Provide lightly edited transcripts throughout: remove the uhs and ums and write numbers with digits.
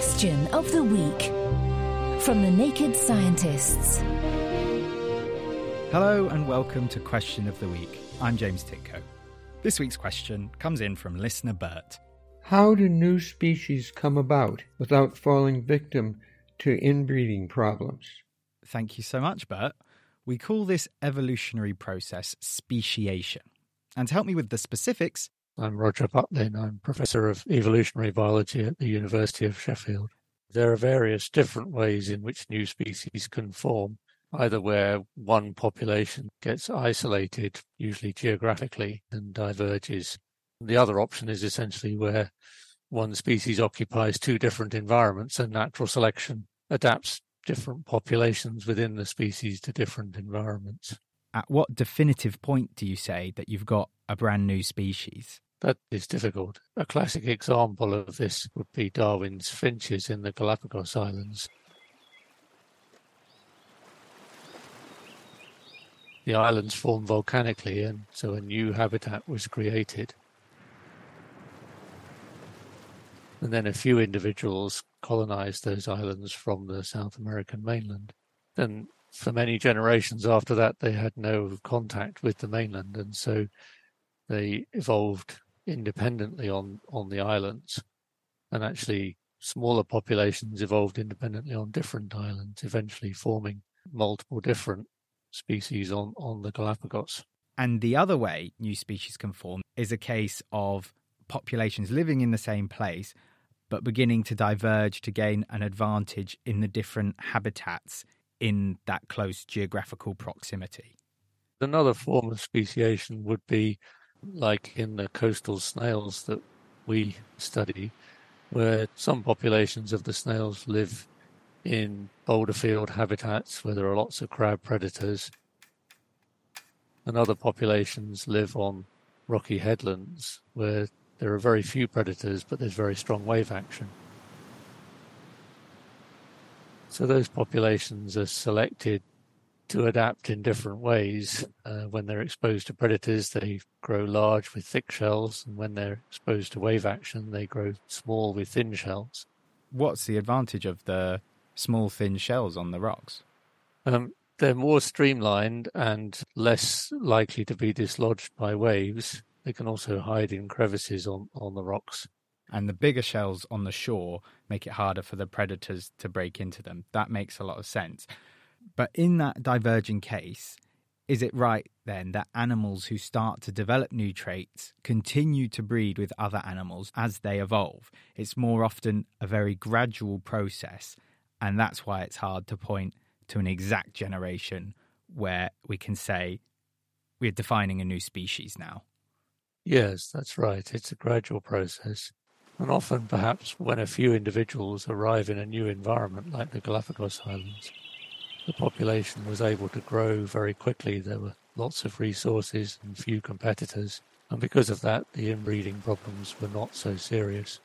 Question of the Week from The Naked Scientists. Hello and welcome to Question of the Week. I'm James Tytko. This week's question comes in from listener Bert. How do new species come about without falling victim to inbreeding problems? Thank you so much, Bert. We call this evolutionary process speciation. And to help me with the specifics, I'm Roger Butlin. I'm Professor of Evolutionary Biology at the University of Sheffield. There are various different ways in which new species can form, either where one population gets isolated, usually geographically, and diverges. The other option is essentially where one species occupies two different environments and natural selection adapts different populations within the species to different environments. At what definitive point do you say that you've got a brand new species? That is difficult. A classic example of this would be Darwin's finches in the Galapagos Islands. The islands formed volcanically, and so a new habitat was created. And then a few individuals colonized those islands from the South American mainland. Then for many generations after that, they had no contact with the mainland, and so they evolved independently on the islands, and actually smaller populations evolved independently on different islands, eventually forming multiple different species on the Galapagos. And the other way new species can form is a case of populations living in the same place but beginning to diverge to gain an advantage in the different habitats in that close geographical proximity. Another form of speciation would be like in the coastal snails that we study, where some populations of the snails live in boulder field habitats where there are lots of crab predators, and other populations live on rocky headlands where there are very few predators but there's very strong wave action. So those populations are selected to adapt in different ways. When they're exposed to predators, they grow large with thick shells, and when they're exposed to wave action, they grow small with thin shells. What's the advantage of the small, thin shells on the rocks? They're more streamlined and less likely to be dislodged by waves. They can also hide in crevices on the rocks. And the bigger shells on the shore make it harder for the predators to break into them. That makes a lot of sense. But in that diverging case, is it right then that animals who start to develop new traits continue to breed with other animals as they evolve? It's more often a very gradual process, and that's why it's hard to point to an exact generation where we can say we're defining a new species now. Yes, that's right. It's a gradual process. And often, perhaps, when a few individuals arrive in a new environment like the Galapagos Islands, the population was able to grow very quickly. There were lots of resources and few competitors, and because of that, the inbreeding problems were not so serious.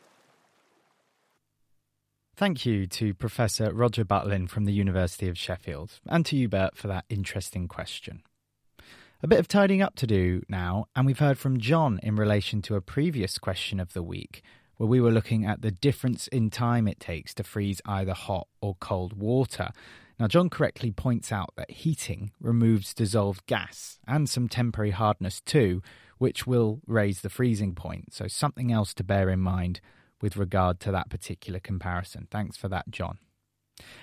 Thank you to Professor Roger Butlin from the University of Sheffield, and to you, Bert, for that interesting question. A bit of tidying up to do now, and we've heard from John in relation to a previous question of the week, where we were looking at the difference in time it takes to freeze either hot or cold water. Now, John correctly points out that heating removes dissolved gas and some temporary hardness too, which will raise the freezing point. So something else to bear in mind with regard to that particular comparison. Thanks for that, John.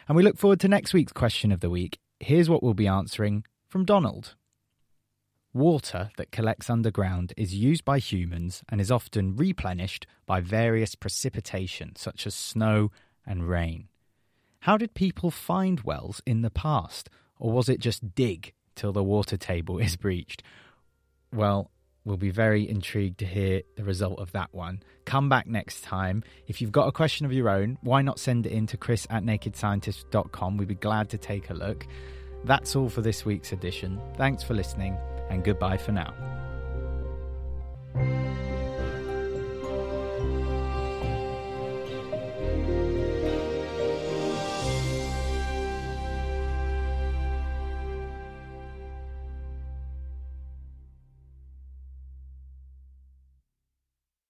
And we look forward to next week's question of the week. Here's what we'll be answering from Donald. Water that collects underground is used by humans and is often replenished by various precipitation, such as snow and rain. How did people find wells in the past? Or was it just dig till the water table is breached? Well, we'll be very intrigued to hear the result of that one. Come back next time. If you've got a question of your own, why not send it in to chris@nakedscientist.com? We'd be glad to take a look. That's all for this week's edition. Thanks for listening and goodbye for now.